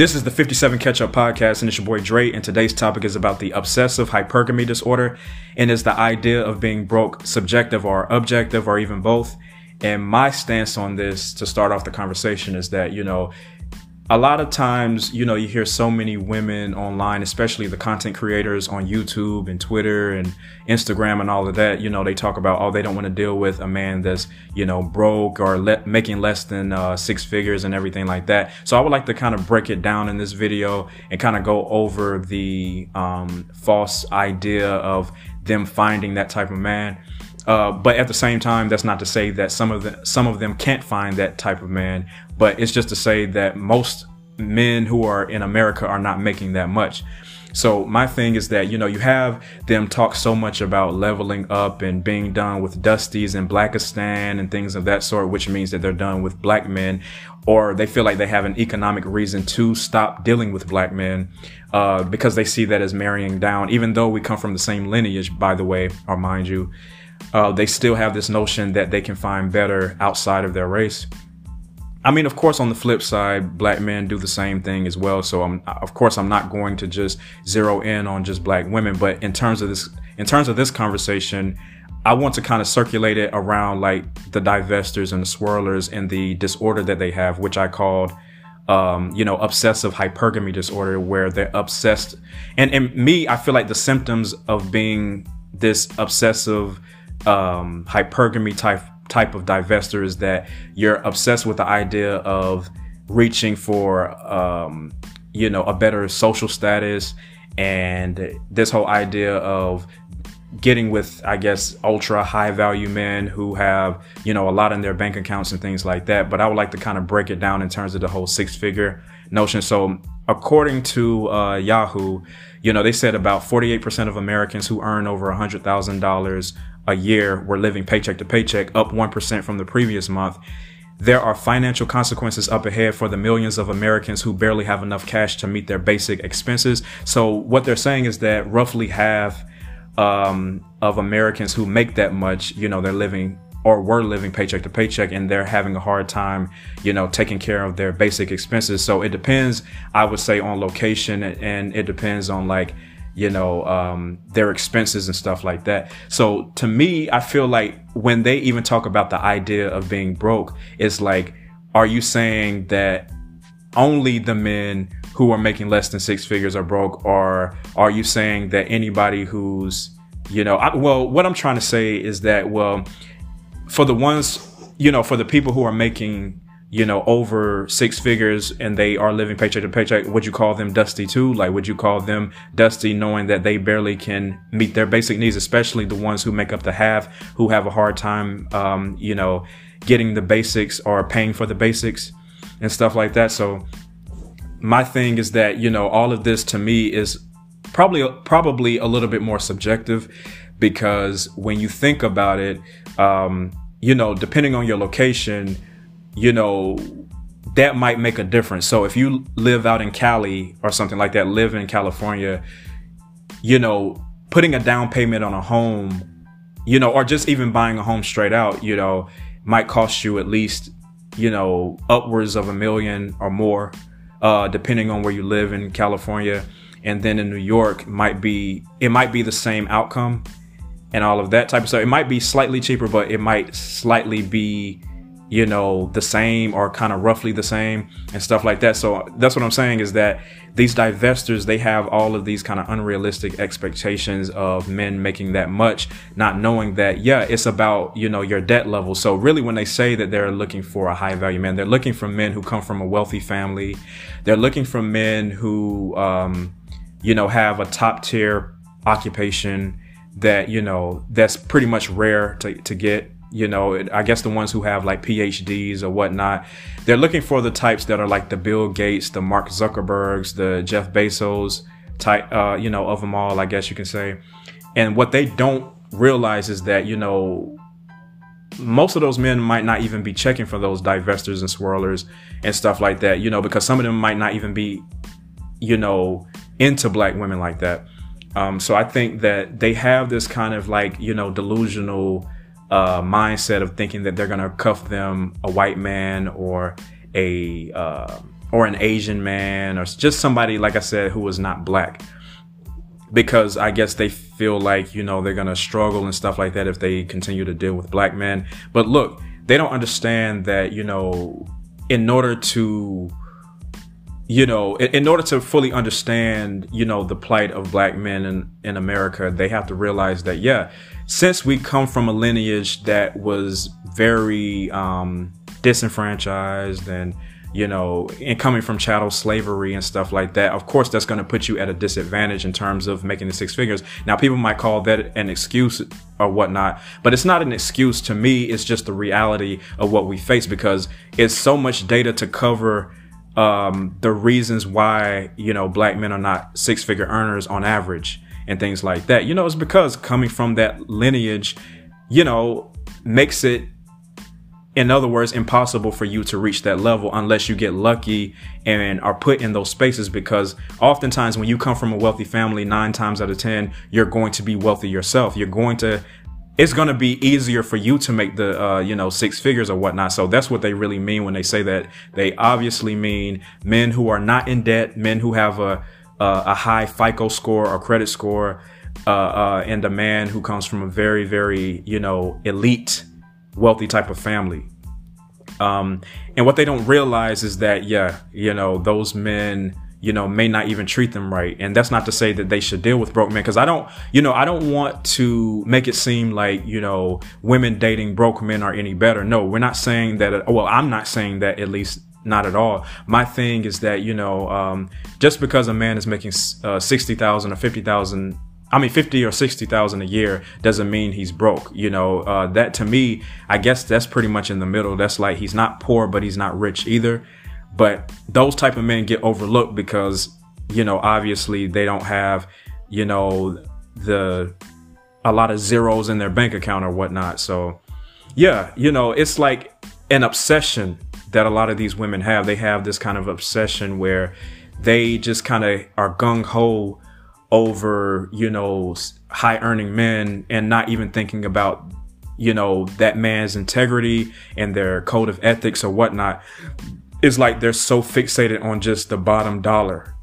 This is the 57 Catch-Up Podcast, and it's your boy Dre, and today's topic is about the obsessive hypergamy disorder, and is the idea of being broke subjective or objective or even both. And my stance on this, to start off the conversation, is that, a lot of times, you hear so many women online, especially the content creators on YouTube and Twitter and Instagram and all of that, they talk about, oh, they don't want to deal with a man that's, broke or making less than six figures and everything like that. So I would like to kind of break it down in this video and kind of go over the false idea of them finding that type of man. But at the same time, that's not to say that some of them can't find that type of man, but it's just to say that most men who are in America are not making that much. So my thing is that, you have them talk so much about leveling up and being done with Dusties and Blackistan and things of that sort, which means that they're done with black men, or they feel like they have an economic reason to stop dealing with black men because they see that as marrying down, even though we come from the same lineage, by the way, or mind you. They still have this notion that they can find better outside of their race. I mean, of course, on the flip side, black men do the same thing as well. So, I'm not going to just zero in on just black women. But in terms of this conversation, I want to kind of circulate it around like the divestors and the swirlers and the disorder that they have, which I called, obsessive hypergamy disorder, where they're obsessed. And me, I feel like the symptoms of being this obsessive hypergamy type of divester is that you're obsessed with the idea of reaching for a better social status, and this whole idea of getting with, I guess, ultra high value men who have a lot in their bank accounts and things like that. But I would like to kind of break it down in terms of the whole six-figure notion. So according to Yahoo, they said about 48% of Americans who earn over $100,000 a year were living paycheck to paycheck, up 1% from the previous month. There are financial consequences up ahead for the millions of Americans who barely have enough cash to meet their basic expenses. So what they're saying is that roughly half of Americans who make that much, they're living or were living paycheck to paycheck, and they're having a hard time, taking care of their basic expenses. So it depends, I would say, on location, and it depends on their expenses and stuff like that. So to me, I feel like when they even talk about the idea of being broke, it's like, are you saying that only the men who are making less than six figures are broke? Or are you saying that anybody who's, what I'm trying to say is that, for the ones, for the people who are making, over six figures and they are living paycheck to paycheck, would you call them dusty too? Like, would you call them dusty knowing that they barely can meet their basic needs, especially the ones who make up the half, who have a hard time, getting the basics or paying for the basics and stuff like that? So my thing is that, all of this to me is probably a little bit more subjective, because when you think about it, depending on your location, that might make a difference. So if you live out in Cali or something like that, live in California, putting a down payment on a home, or just even buying a home straight out, might cost you at least, upwards of $1 million or more, depending on where you live in California. And then in New York, it might be the same outcome and all of that type of stuff. It might be slightly cheaper, but it might slightly be, the same or kind of roughly the same and stuff like that. So that's what I'm saying, is that these divestors, they have all of these kind of unrealistic expectations of men making that much, not knowing that, it's about, your debt level. So really, when they say that they're looking for a high value man, they're looking for men who come from a wealthy family. They're looking for men who, have a top tier occupation that, that's pretty much rare to get. I guess the ones who have like PhDs or whatnot, they're looking for the types that are like the Bill Gates, the Mark Zuckerbergs, the Jeff Bezos type, of them all, I guess you can say. And what they don't realize is that, most of those men might not even be checking for those divestors and swirlers and stuff like that, because some of them might not even be, into black women like that. So I think that they have this kind of like, delusional mindset of thinking that they're going to cuff them a white man or a or an Asian man, or just somebody, like I said, who is not black, because I guess they feel like, you know, they're going to struggle and stuff like that if they continue to deal with black men. But look, they don't understand that, you know, in order to fully understand, you know, the plight of black men in America, they have to realize that, yeah, since we come from a lineage that was very disenfranchised and, you know, and coming from chattel slavery and stuff like that, of course, that's going to put you at a disadvantage in terms of making the six figures. Now, people might call that an excuse or whatnot, but it's not an excuse to me. It's just the reality of what we face, because it's so much data to cover the reasons why, you know, black men are not six-figure earners on average and things like that. You know, it's because coming from that lineage, you know, makes it, in other words, impossible for you to reach that level unless you get lucky and are put in those spaces, because oftentimes when you come from a wealthy family, 9 times out of 10, you're going to be wealthy yourself. It's going to be easier for you to make the, you know, six figures or whatnot. So that's what they really mean when they say that. They obviously mean men who are not in debt, men who have a high FICO score or credit score, and a man who comes from a very, very, you know, elite, wealthy type of family. And what they don't realize is that, yeah, you know, those men, you know, may not even treat them right. And that's not to say that they should deal with broke men, because I don't want to make it seem like, you know, women dating broke men are any better. No, we're not saying that. Well, I'm not saying that, at least not at all. My thing is that, you know, just because a man is making $60,000 or $50,000, I mean, $50,000 or $60,000 a year doesn't mean he's broke. You know, that to me, I guess that's pretty much in the middle. That's like, he's not poor, but he's not rich either. But those type of men get overlooked because, you know, obviously they don't have, you know, a lot of zeros in their bank account or whatnot. So, yeah, you know, it's like an obsession that a lot of these women have. They have this kind of obsession where they just kind of are gung-ho over, you know, high earning men, and not even thinking about, you know, that man's integrity and their code of ethics or whatnot. It's like they're so fixated on just the bottom dollar.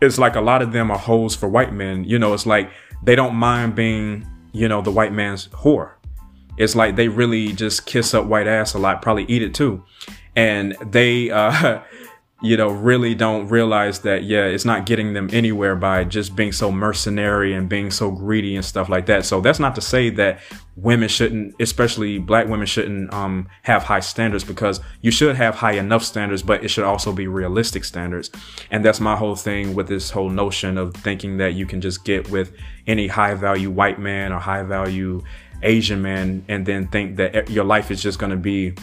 It's like a lot of them are hoes for white men. You know, it's like they don't mind being, you know, the white man's whore. It's like they really just kiss up white ass a lot, probably eat it too. And they, you know, really don't realize that, yeah, it's not getting them anywhere by just being so mercenary and being so greedy and stuff like that. So that's not to say that women shouldn't, especially black women shouldn't have high standards, because you should have high enough standards, but it should also be realistic standards. And that's my whole thing with this whole notion of thinking that you can just get with any high value white man or high value Asian man and then think that your life is just going to be,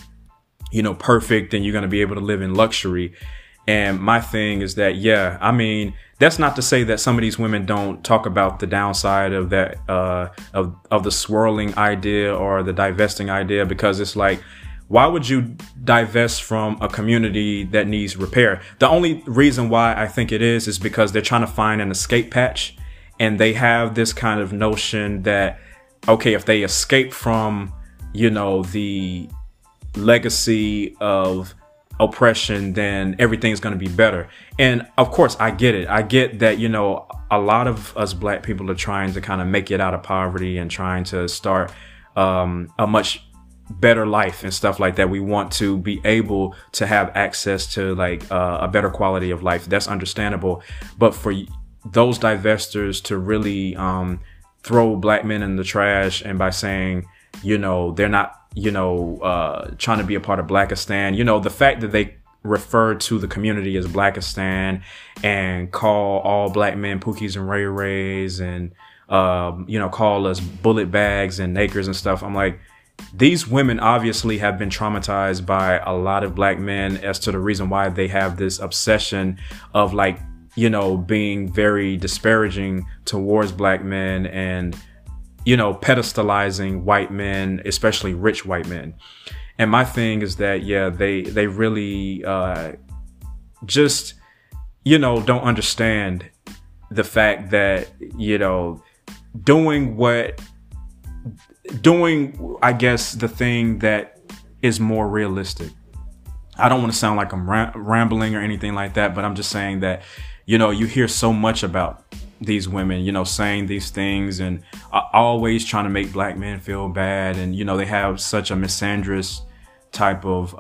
you know, perfect and you're going to be able to live in luxury. And my thing is that, yeah, I mean, that's not to say that some of these women don't talk about the downside of that, of the swirling idea or the divesting idea, because it's like, why would you divest from a community that needs repair? The only reason why I think it is because they're trying to find an escape patch, and they have this kind of notion that, okay, if they escape from, you know, the legacy of oppression, then everything's going to be better. And of course, I get it. I get that, you know, a lot of us black people are trying to kind of make it out of poverty and trying to start a much better life and stuff like that. We want to be able to have access to like a better quality of life. That's understandable. But for those divestors to really throw black men in the trash, and by saying, you know, they're not, you know, trying to be a part of Blackistan, you know, the fact that they refer to the community as Blackistan and call all black men Pookies and Ray Rays and, you know, call us bullet bags and nakers and stuff. I'm like, these women obviously have been traumatized by a lot of black men as to the reason why they have this obsession of, like, you know, being very disparaging towards black men and, you know, pedestalizing white men, especially rich white men. And my thing is that, yeah, they really just, you know, don't understand the fact that, you know, doing, I guess, the thing that is more realistic. I don't want to sound like I'm rambling or anything like that, but I'm just saying that, you know, you hear so much about these women, you know, saying these things and always trying to make black men feel bad. And, you know, they have such a misandrous type of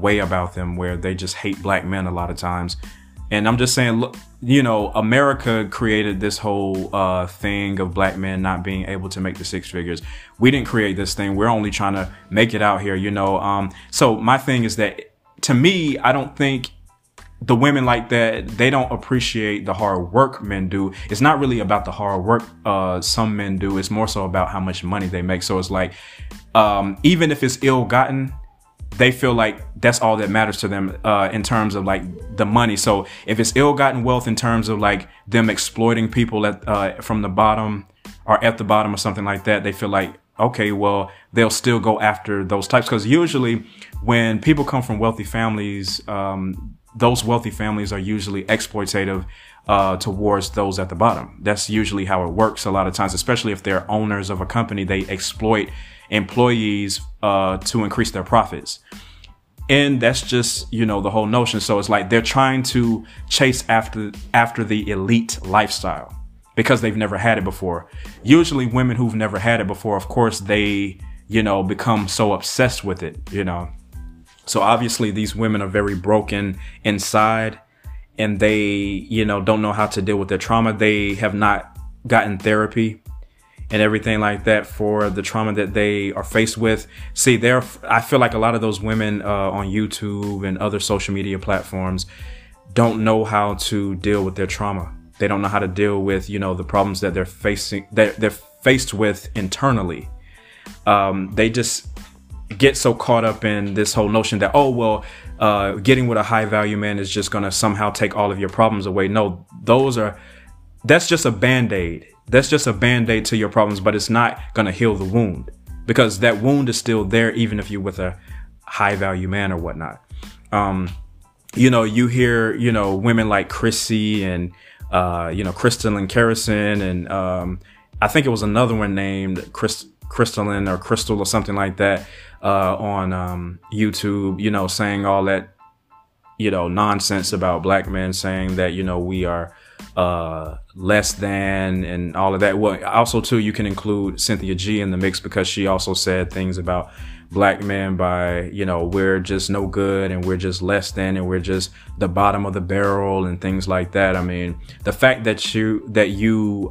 way about them where they just hate black men a lot of times. And I'm just saying, look, you know, America created this whole thing of black men not being able to make the six figures. We didn't create this thing. We're only trying to make it out here, you know. So my thing is that, to me, I don't think the women like that, they don't appreciate the hard work men do. It's not really about the hard work some men do. It's more so about how much money they make. So it's like, even if it's ill-gotten, they feel like that's all that matters to them in terms of like the money. So if it's ill-gotten wealth in terms of like them exploiting people at, from the bottom or at the bottom or something like that, they feel like, okay, well, they'll still go after those types. Because usually when people come from wealthy families, those wealthy families are usually exploitative towards those at the bottom. That's usually how it works a lot of times, especially if they're owners of a company. They exploit employees to increase their profits. And that's just, you know, the whole notion. So it's like they're trying to chase after the elite lifestyle because they've never had it before. Usually women who've never had it before, of course, they, you know, become so obsessed with it, you know. So obviously these women are very broken inside and they, you know, don't know how to deal with their trauma. They have not gotten therapy and everything like that for the trauma that they are faced with. See, there, I feel like a lot of those women on YouTube and other social media platforms don't know how to deal with their trauma. They don't know how to deal with, you know, the problems that they're facing, that they're faced with internally. They just get so caught up in this whole notion that, oh, well, getting with a high value man is just going to somehow take all of your problems away. No, that's just a Band-Aid. That's just a Band-Aid to your problems, but it's not going to heal the wound because that wound is still there, even if you're with a high value man or whatnot. You know, you hear, you know, women like Chrissy and, you know, Kristallin Carrison and, I think it was another one named Kristallin or Crystal or something like that, on, YouTube, you know, saying all that, you know, nonsense about black men, saying that, you know, we are, less than and all of that. Well, also too, you can include Cynthia G in the mix because she also said things about black men by, you know, we're just no good and we're just less than and we're just the bottom of the barrel and things like that. I mean, the fact that you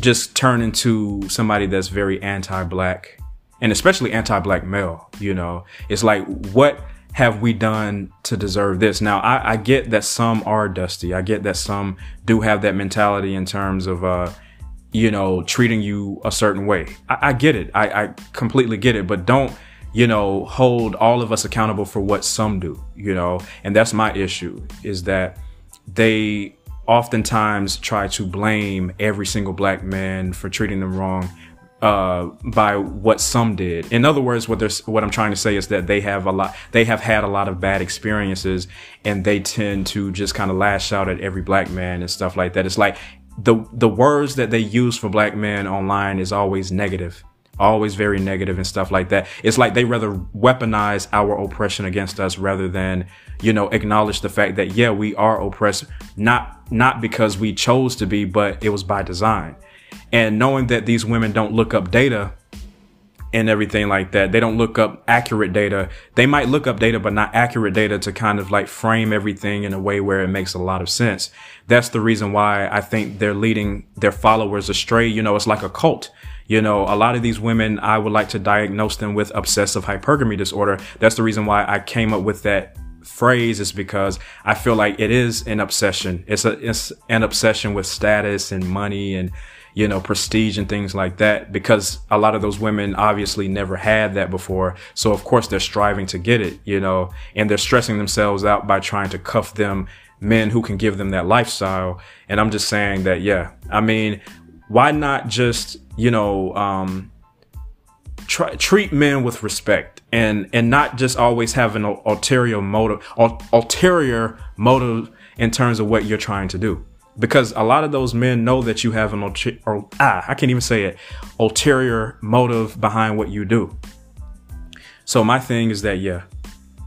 just turn into somebody that's very anti-black and especially anti-black male, you know, it's like, what have we done to deserve this? Now, I get that some are dusty. I get that some do have that mentality in terms of, you know, treating you a certain way. I get it. I completely get it. But don't, you know, hold all of us accountable for what some do, you know. And that's my issue, is that they oftentimes try to blame every single black man for treating them wrong by what some did. In other words, what I'm trying to say is that they have had a lot of bad experiences and they tend to just kind of lash out at every black man and stuff like that. It's like the words that they use for black men online is always negative, always very negative and stuff like that. It's like they rather weaponize our oppression against us rather than, you know, acknowledge the fact that, yeah, we are oppressed, not because we chose to be, but it was by design. And knowing that these women don't look up data and everything like that, they don't look up accurate data. They might look up data, but not accurate data to kind of like frame everything in a way where it makes a lot of sense. That's the reason why I think they're leading their followers astray. You know, it's like a cult. You know, a lot of these women, I would like to diagnose them with obsessive hypergamy disorder. That's the reason why I came up with that phrase, is because I feel like it is an obsession. It's an obsession with status and money and, you know, prestige and things like that, because a lot of those women obviously never had that before. So of course they're striving to get it, you know, and they're stressing themselves out by trying to cuff them men who can give them that lifestyle. And I'm just saying that, yeah, I mean, why not just, you know, treat men with respect and not just always have an ulterior motive in terms of what you're trying to do. Because a lot of those men know that you have an ulterior motive behind what you do. So my thing is that, yeah,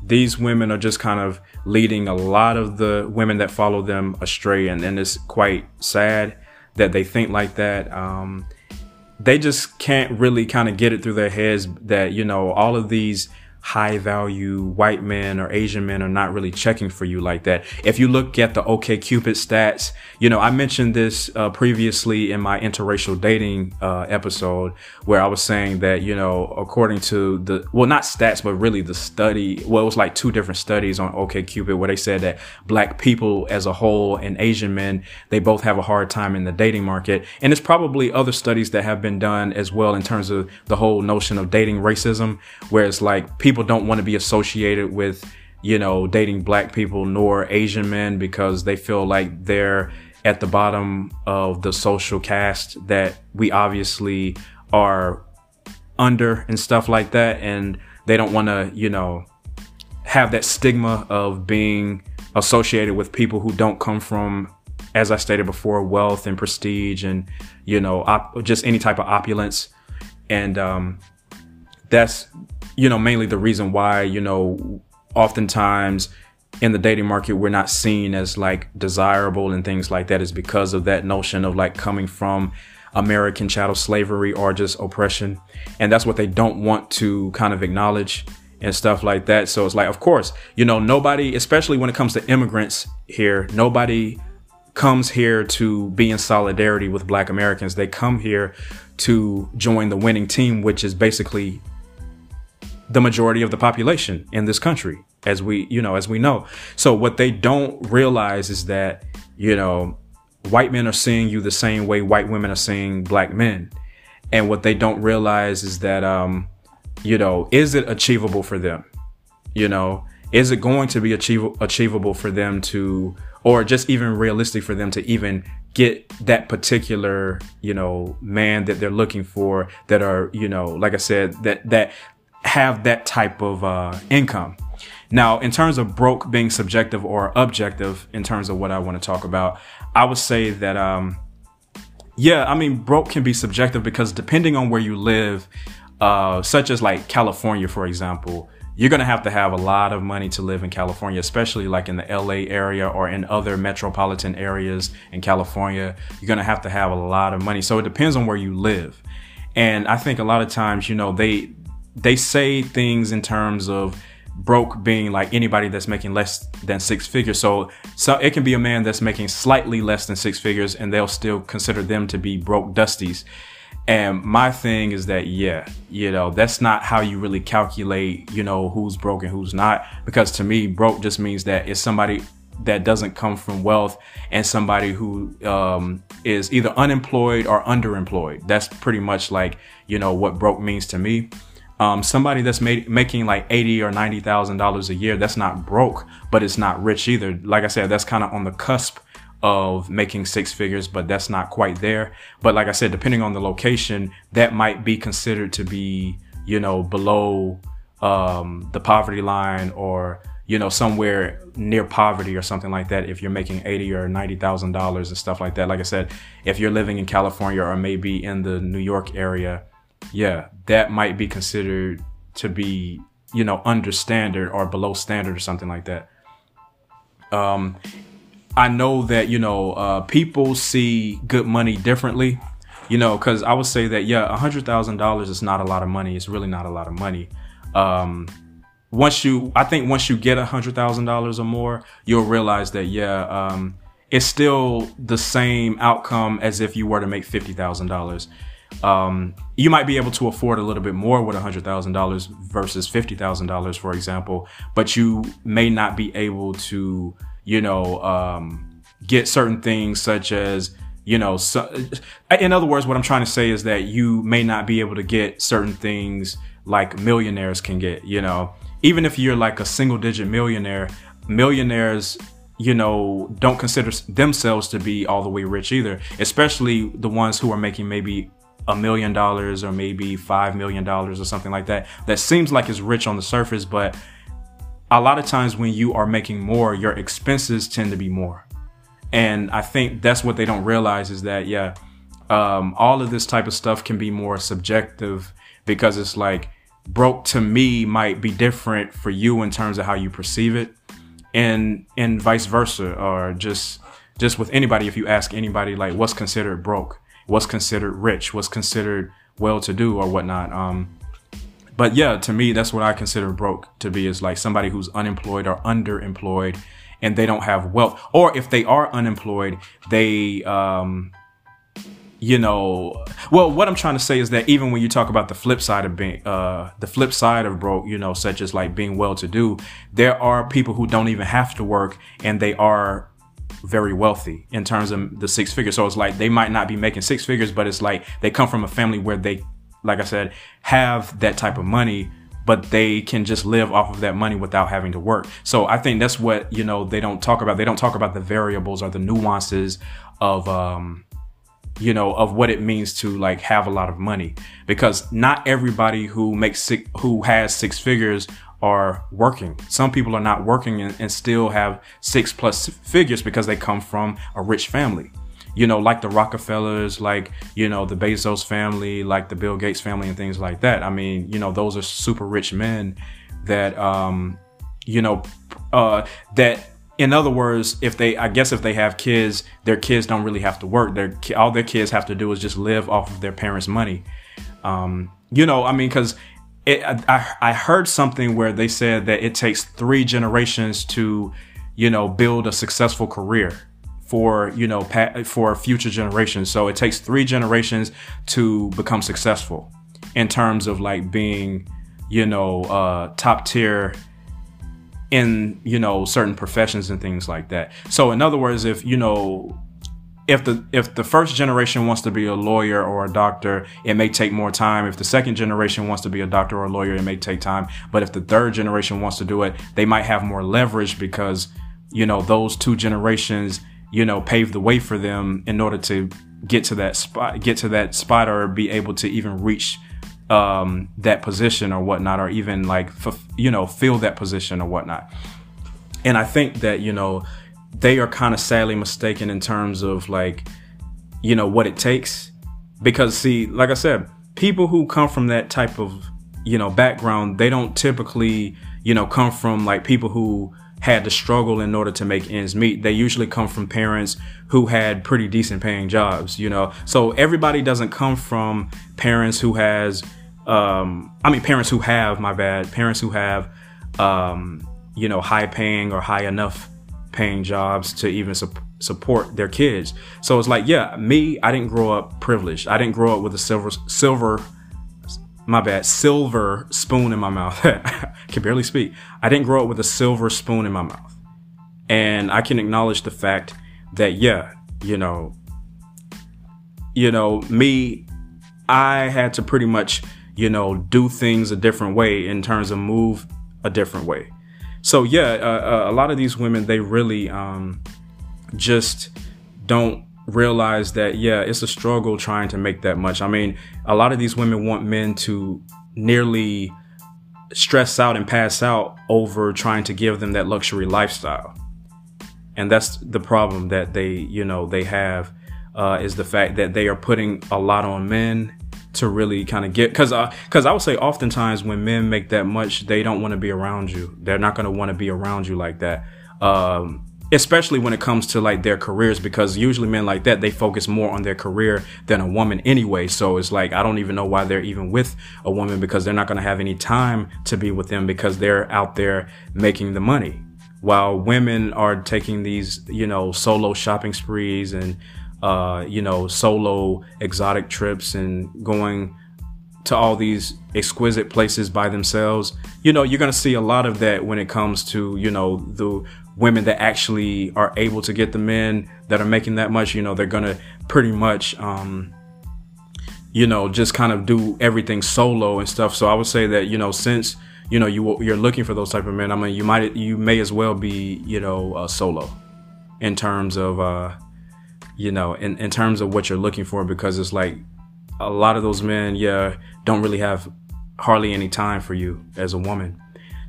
these women are just kind of leading a lot of the women that follow them astray. And it's quite sad that they think like that. They just can't really kind of get it through their heads that, you know, all of these high value white men or Asian men are not really checking for you like that. If you look at the OkCupid stats, you know, I mentioned this previously in my interracial dating episode, where I was saying that, you know, according to the, well, not stats, but really the study, well, it was like two different studies on OkCupid where they said that black people as a whole and Asian men, they both have a hard time in the dating market. And it's probably other studies that have been done as well in terms of the whole notion of dating racism, where it's like people don't want to be associated with, you know, dating black people nor Asian men because they feel like they're at the bottom of the social caste that we obviously are under and stuff like that. And they don't want to, you know, have that stigma of being associated with people who don't come from, as I stated before, wealth and prestige and, you know, just any type of opulence. And that's, you know, mainly the reason why, you know, oftentimes in the dating market, we're not seen as like desirable and things like that, is because of that notion of like coming from American chattel slavery or just oppression. And that's what they don't want to kind of acknowledge and stuff like that. So it's like, of course, you know, nobody, especially when it comes to immigrants here, nobody comes here to be in solidarity with Black Americans. They come here to join the winning team, which is basically the majority of the population in this country, as we, you know, as we know. So what they don't realize is that, you know, white men are seeing you the same way white women are seeing black men. And what they don't realize is that, you know, is it achievable for them? You know, is it going to be achievable for them to, or just even realistic for them to even get that particular, you know, man that they're looking for, that are, you know, like I said, that have that type of income. Now, in terms of broke being subjective or objective, in terms of what I want to talk about, I would say that, yeah, I mean, broke can be subjective because depending on where you live, such as like California, for example, you're going to have a lot of money to live in California, especially like in the LA area or in other metropolitan areas in California. You're going to have a lot of money. So it depends on where you live. And I think a lot of times, you know, they say things in terms of broke being like anybody that's making less than six figures. So it can be a man that's making slightly less than six figures and they'll still consider them to be broke dusties. And my thing is that, yeah, you know, that's not how you really calculate, you know, who's broke and who's not. Because to me, broke just means that it's somebody that doesn't come from wealth and somebody who is either unemployed or underemployed. That's pretty much like, you know, what broke means to me. Somebody that's making like $80,000 or $90,000 a year, that's not broke, but it's not rich either. Like I said, that's kind of on the cusp of making six figures, but that's not quite there. But like I said, depending on the location, that might be considered to be, you know, below the poverty line or, you know, somewhere near poverty or something like that. If you're making $80,000 or $90,000 and stuff like that, like I said, if you're living in California or maybe in the New York area, yeah, that might be considered to be, you know, under standard or below standard or something like that. I know that, you know, people see good money differently, you know, because I would say that, yeah, $100,000 is not a lot of money. It's really not a lot of money. I think once you get $100,000 or more, you'll realize that, yeah, it's still the same outcome as if you were to make $50,000. You might be able to afford a little bit more with $100,000 versus $50,000, for example, but you may not be able to, you know, get certain things such as, you know, in other words, what I'm trying to say is that you may not be able to get certain things like millionaires can get, you know, even if you're like a single digit millionaire, millionaires, you know, don't consider themselves to be all the way rich either, especially the ones who are making maybe $1 million or maybe $5 million or something like that. That seems like it's rich on the surface, but a lot of times when you are making more, your expenses tend to be more. And I think that's what they don't realize is that, yeah, all of this type of stuff can be more subjective because it's like, broke to me might be different for you in terms of how you perceive it, and vice versa, or just with anybody. If you ask anybody, like, what's considered broke, what's considered rich, what's considered well-to-do or whatnot. But yeah, to me, that's what I consider broke to be, is like somebody who's unemployed or underemployed and they don't have wealth. Or if they are unemployed, they, what I'm trying to say is that even when you talk about the flip side of being, broke, such as like being well-to-do, there are people who don't even have to work and they are very wealthy in terms of the six figures. So it's like they might not be making six figures, but it's like they come from a family where they, like I said, have that type of money, but they can just live off of that money without having to work. So I think that's what, they don't talk about. They don't talk about the variables or the nuances of what it means to like have a lot of money, because not everybody who has six figures are working. Some people are not working and still have six plus figures because they come from a rich family. Like the Rockefellers, like, the Bezos family, like the Bill Gates family and things like that. I mean, those are super rich men that, that, in other words, if they have kids, their kids don't really have to work. All their kids have to do is just live off of their parents' money. I mean, because I heard something where they said that it takes 3 generations to, build a successful career for future generations. So it takes 3 generations to become successful in terms of like being, top tier in, certain professions and things like that. So in other words, if the first generation wants to be a lawyer or a doctor, it may take more time. If the second generation wants to be a doctor or a lawyer, it may take time. But if the third generation wants to do it, they might have more leverage because, those 2 generations, pave the way for them in order to get to that spot or be able to even reach that position or whatnot, or even like, fill that position or whatnot. And I think that, they are kind of sadly mistaken in terms of like, what it takes, because see, like I said, people who come from that type of, background, they don't typically, come from like people who had to struggle in order to make ends meet. They usually come from parents who had pretty decent paying jobs, So everybody doesn't come from parents who have high paying or high enough paying jobs to even support their kids. So it's like, yeah, me, I didn't grow up privileged. I didn't grow up with a silver spoon in my mouth. I can barely speak. I didn't grow up with a silver spoon in my mouth. And I can acknowledge the fact that, yeah, me, I had to pretty much, do things a different way in terms of move a different way. So yeah, a lot of these women, they really just don't realize that, yeah, it's a struggle trying to make that much. I mean, a lot of these women want men to nearly stress out and pass out over trying to give them that luxury lifestyle. And that's the problem that they, they have, is the fact that they are putting a lot on men to really kind of get, because I would say oftentimes when men make that much, they don't want to be around you. They're not going to want to be around you like that. Especially when it comes to like their careers, because usually men like that, they focus more on their career than a woman anyway. So it's like, I don't even know why they're even with a woman, because they're not going to have any time to be with them because they're out there making the money, while women are taking these, solo shopping sprees and, solo exotic trips and going to all these exquisite places by themselves. You're going to see a lot of that when it comes to, the women that actually are able to get the men that are making that much. They're going to pretty much, just kind of do everything solo and stuff. So I would say that, since, you're looking for those type of men, I mean, you may as well be, solo in terms of, in terms of what you're looking for, because it's like a lot of those men, yeah, don't really have hardly any time for you as a woman.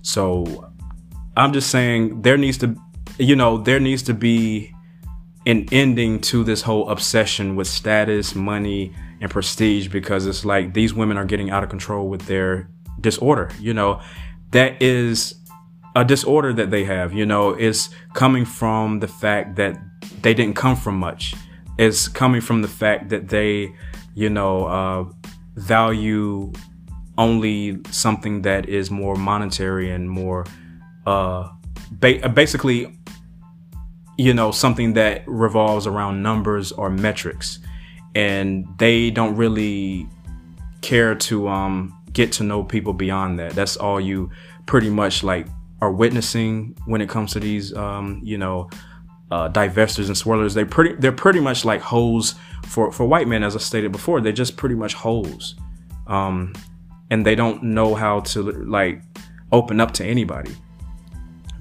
So I'm just saying there needs to be an ending to this whole obsession with status, money, and prestige, because it's like these women are getting out of control with their disorder. You know, that is a disorder that they have. You know, it's coming from the fact that they didn't come from much. It's coming from the fact that they, you know, value only something that is more monetary and more basically, you know, something that revolves around numbers or metrics. And they don't really care to get to know people beyond that. That's all you pretty much like are witnessing when it comes to these, you know, divestors and swirlers. They're pretty much like hoes for white men, as I stated before. They're just pretty much hoes, and they don't know how to like open up to anybody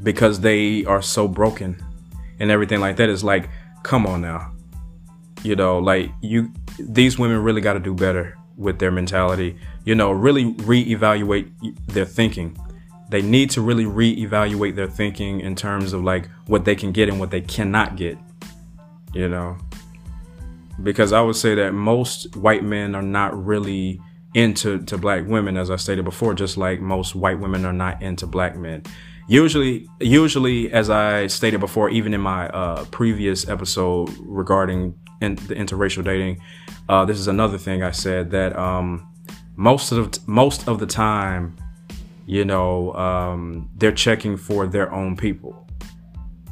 because they are so broken and everything like that. Is like, come on now, you know, like these women really got to do better with their mentality. You know, really reevaluate their thinking. They need to really reevaluate their thinking in terms of like what they can get and what they cannot get, you know, because I would say that most white men are not really into black women, as I stated before, just like most white women are not into black men. Usually, as I stated before, even in my previous episode regarding the interracial dating, this is another thing I said that most of the time, you know, they're checking for their own people,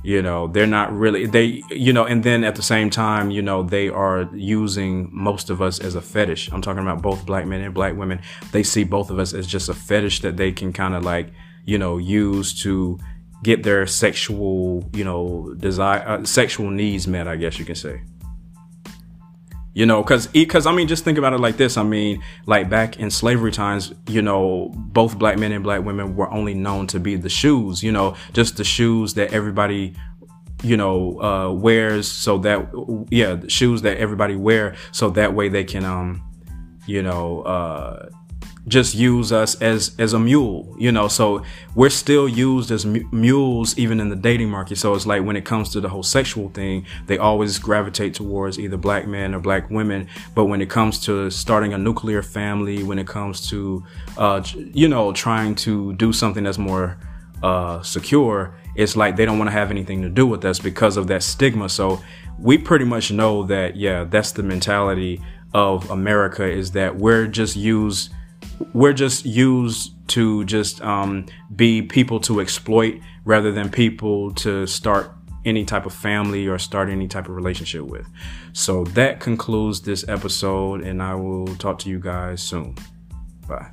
you know, they're not really, they, you know, and then at the same time, you know, they are using most of us as a fetish. I'm talking about both black men and black women. They see both of us as just a fetish that they can kind of like, you know, use to get their sexual, you know, desire, sexual needs met, I guess you can say. You know, because I mean, just think about it like this. I mean, like back in slavery times, you know, both black men and black women were only known to be the shoes, you know, just the shoes that everybody, you know, wears so that, yeah, the shoes that everybody wear. So that way they can, you know, just use us as a mule, you know, so we're still used as mules even in the dating market. So it's like when it comes to the whole sexual thing, they always gravitate towards either black men or black women. But when it comes to starting a nuclear family, when it comes to, you know, trying to do something that's more secure, it's like they don't want to have anything to do with us because of that stigma. So we pretty much know that, yeah, that's the mentality of America, is that we're just used to just be people to exploit rather than people to start any type of family or start any type of relationship with. So that concludes this episode, and I will talk to you guys soon. Bye.